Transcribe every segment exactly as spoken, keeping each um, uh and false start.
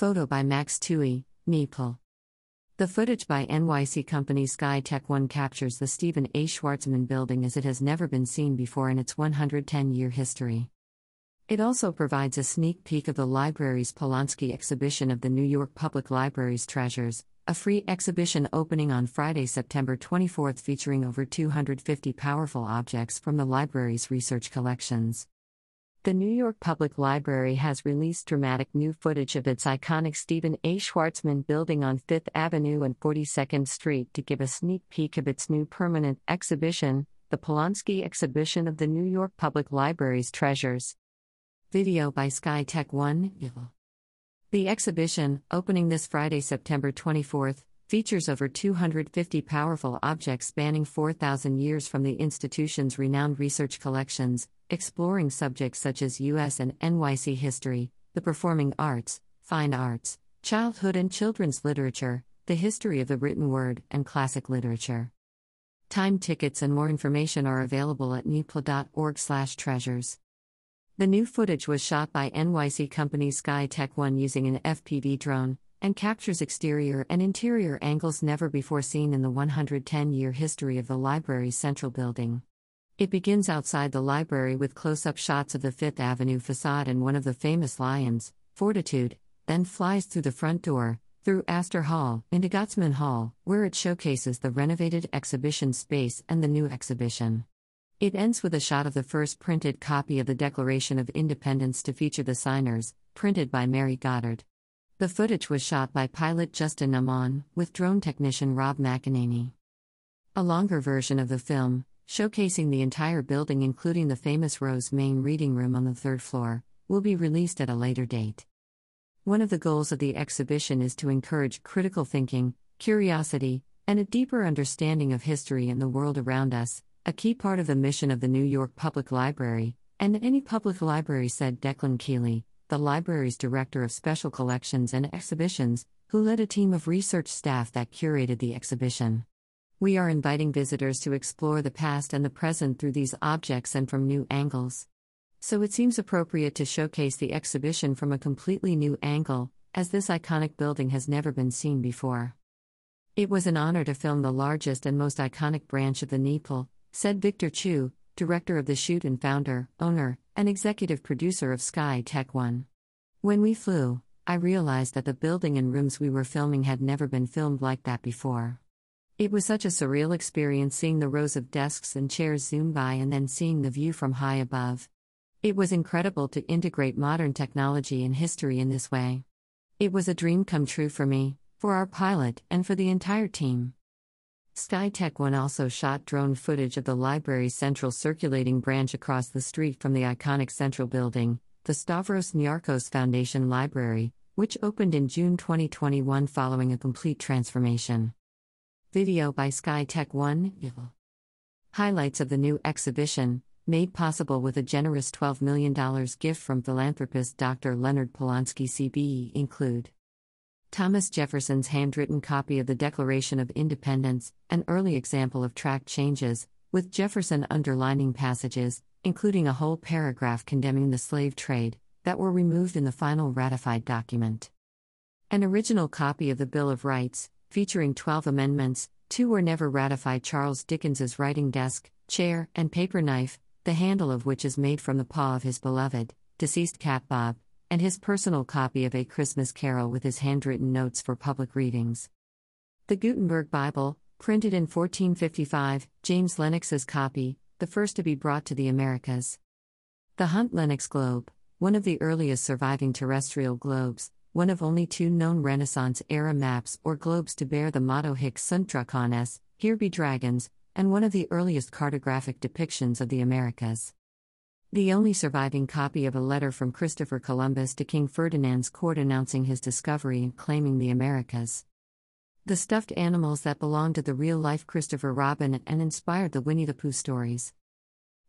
Photo by Max Tui, Nepal. The footage by N Y C company Sky Tech One captures the Stephen A. Schwarzman Building as it has never been seen before in its one hundred ten year history. It also provides a sneak peek of the library's Polonsky Exhibition of the New York Public Library's Treasures, a free exhibition opening on Friday, September twenty-fourth, featuring over two hundred fifty powerful objects from the library's research collections. The New York Public Library has released dramatic new footage of its iconic Stephen A. Schwarzman Building on Fifth Avenue and forty-second Street to give a sneak peek of its new permanent exhibition, the Polonsky Exhibition of the New York Public Library's Treasures. Video by Sky Tech One. The exhibition, opening this Friday, September twenty-fourth, features over two hundred fifty powerful objects spanning four thousand years from the institution's renowned research collections, exploring subjects such as U S and N Y C history, the performing arts, fine arts, childhood and children's literature, the history of the written word, and classic literature. Time tickets and more information are available at nepal dot org slash treasures. The new footage was shot by N Y C company Sky Tech One using an F P V drone, and captures exterior and interior angles never before seen in the one hundred ten year history of the library's central building. It begins outside the library with close-up shots of the Fifth Avenue facade and one of the famous lions, Fortitude, then flies through the front door, through Astor Hall, into Gotsman Hall, where it showcases the renovated exhibition space and the new exhibition. It ends with a shot of the first printed copy of the Declaration of Independence to feature the signers, printed by Mary Goddard. The footage was shot by pilot Justin Amon, with drone technician Rob McEnany. A longer version of the film, showcasing the entire building including the famous Rose Main Reading Room on the third floor, will be released at a later date. One of the goals of the exhibition is to encourage critical thinking, curiosity, and a deeper understanding of history and the world around us, a key part of the mission of the New York Public Library, and any public library, said Declan Keeley, the library's director of special collections and exhibitions, who led a team of research staff that curated the exhibition. We are inviting visitors to explore the past and the present through these objects and from new angles. So it seems appropriate to showcase the exhibition from a completely new angle, as this iconic building has never been seen before. It was an honor to film the largest and most iconic branch of the Nepal, said Victor Chu, director of the shoot and founder, owner, and executive producer of Sky Tech One. When we flew, I realized that the building and rooms we were filming had never been filmed like that before. It was such a surreal experience seeing the rows of desks and chairs zoom by and then seeing the view from high above. It was incredible to integrate modern technology and history in this way. It was a dream come true for me, for our pilot, and for the entire team. Sky Tech One also shot drone footage of the library's central circulating branch across the street from the iconic central building, the Stavros Niarchos Foundation Library, which opened in June twenty twenty-one following a complete transformation. Video by Sky Tech One. Highlights of the new exhibition, made possible with a generous twelve million dollars gift from philanthropist Doctor Leonard Polonsky C B E, include Thomas Jefferson's handwritten copy of the Declaration of Independence, an early example of tract changes, with Jefferson underlining passages, including a whole paragraph condemning the slave trade, that were removed in the final ratified document. An original copy of the Bill of Rights, featuring twelve amendments, two were never ratified. Charles Dickens's writing desk, chair, and paper knife, the handle of which is made from the paw of his beloved, deceased cat Bob, and his personal copy of A Christmas Carol with his handwritten notes for public readings. The Gutenberg Bible, printed in fourteen fifty-five, James Lennox's copy, the first to be brought to the Americas. The Hunt-Lenox Globe, one of the earliest surviving terrestrial globes, one of only two known Renaissance-era maps or globes to bear the motto Hic sunt dracones, here be dragons, and one of the earliest cartographic depictions of the Americas. The only surviving copy of a letter from Christopher Columbus to King Ferdinand's court announcing his discovery and claiming the Americas. The stuffed animals that belonged to the real-life Christopher Robin and inspired the Winnie the Pooh stories.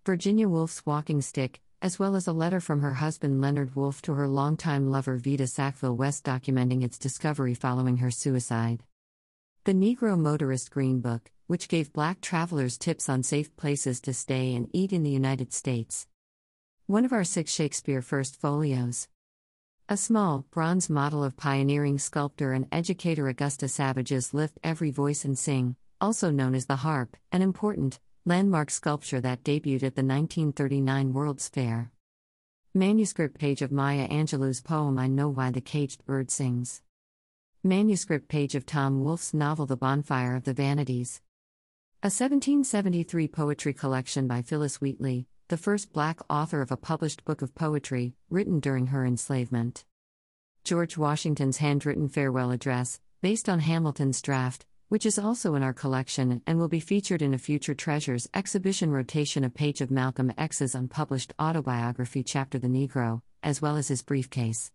Virginia Woolf's walking stick, as well as a letter from her husband Leonard Woolf to her longtime lover Vita Sackville-West documenting its discovery following her suicide. The Negro Motorist Green Book, which gave black travelers tips on safe places to stay and eat in the United States. One of our six Shakespeare First Folios. A small, bronze model of pioneering sculptor and educator Augusta Savage's Lift Every Voice and Sing, also known as the harp, an important, landmark sculpture that debuted at the nineteen thirty-nine World's Fair. Manuscript page of Maya Angelou's poem I Know Why the Caged Bird Sings. Manuscript page of Tom Wolfe's novel The Bonfire of the Vanities. A seventeen seventy-three poetry collection by Phillis Wheatley, the first black author of a published book of poetry, written during her enslavement. George Washington's handwritten farewell address, based on Hamilton's draft, which is also in our collection and will be featured in a future Treasures exhibition rotation. A page of Malcolm X's unpublished autobiography chapter The Negro, as well as his briefcase.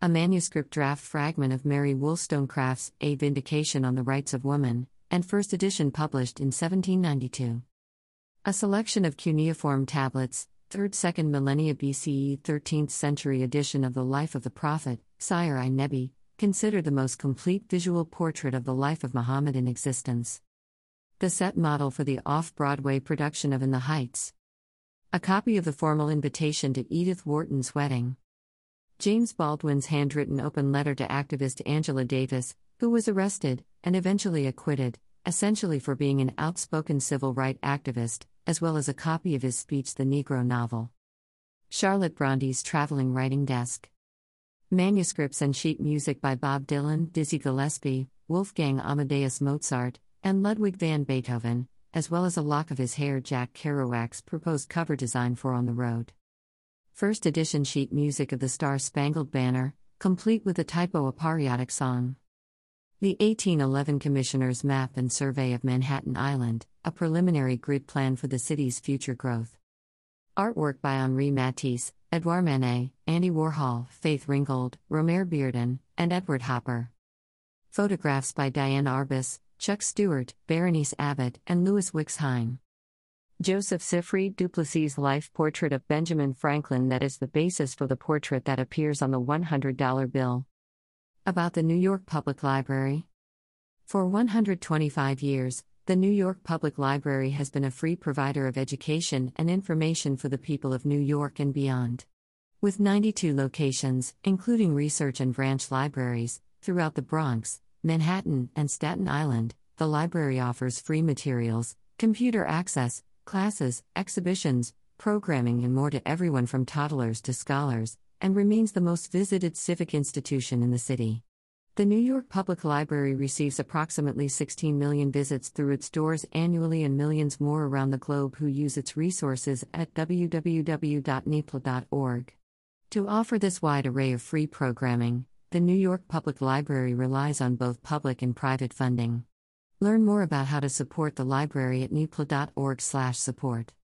A manuscript draft fragment of Mary Wollstonecraft's A Vindication on the Rights of Woman, and first edition published in seventeen ninety-two. A selection of cuneiform tablets, third second millennia B C E thirteenth century edition of the Life of the Prophet, Sire I Nebi, considered the most complete visual portrait of the life of Muhammad in existence. The set model for the off-Broadway production of In the Heights. A copy of the formal invitation to Edith Wharton's wedding. James Baldwin's handwritten open letter to activist Angela Davis, who was arrested, and eventually acquitted, essentially for being an outspoken civil rights activist, as well as a copy of his speech The Negro novel. Charlotte Bronte's Traveling Writing Desk. Manuscripts and sheet music by Bob Dylan, Dizzy Gillespie, Wolfgang Amadeus Mozart, and Ludwig van Beethoven, as well as a lock of his hair Jack Kerouac's proposed cover design for On the Road. First edition sheet music of The Star-Spangled Banner, complete with a typo Apariatic song. The eighteen eleven Commissioner's Map and Survey of Manhattan Island, a preliminary grid plan for the city's future growth. Artwork by Henri Matisse, Edouard Manet, Andy Warhol, Faith Ringgold, Romare Bearden, and Edward Hopper. Photographs by Diane Arbus, Chuck Stewart, Berenice Abbott, and Louis Wixheim. Joseph Siffre Duplessis' life portrait of Benjamin Franklin that is the basis for the portrait that appears on the one hundred dollar bill. About the New York Public Library. For one hundred twenty-five years, the New York Public Library has been a free provider of education and information for the people of New York and beyond. With ninety-two locations, including research and branch libraries, throughout the Bronx, Manhattan, and Staten Island, the library offers free materials, computer access, classes, exhibitions, programming, and more to everyone from toddlers to scholars, and remains the most visited civic institution in the city. The New York Public Library receives approximately sixteen million visits through its doors annually and millions more around the globe who use its resources at w w w dot n y p l dot org. To offer this wide array of free programming, the New York Public Library relies on both public and private funding. Learn more about how to support the library at n y p l dot org slash support.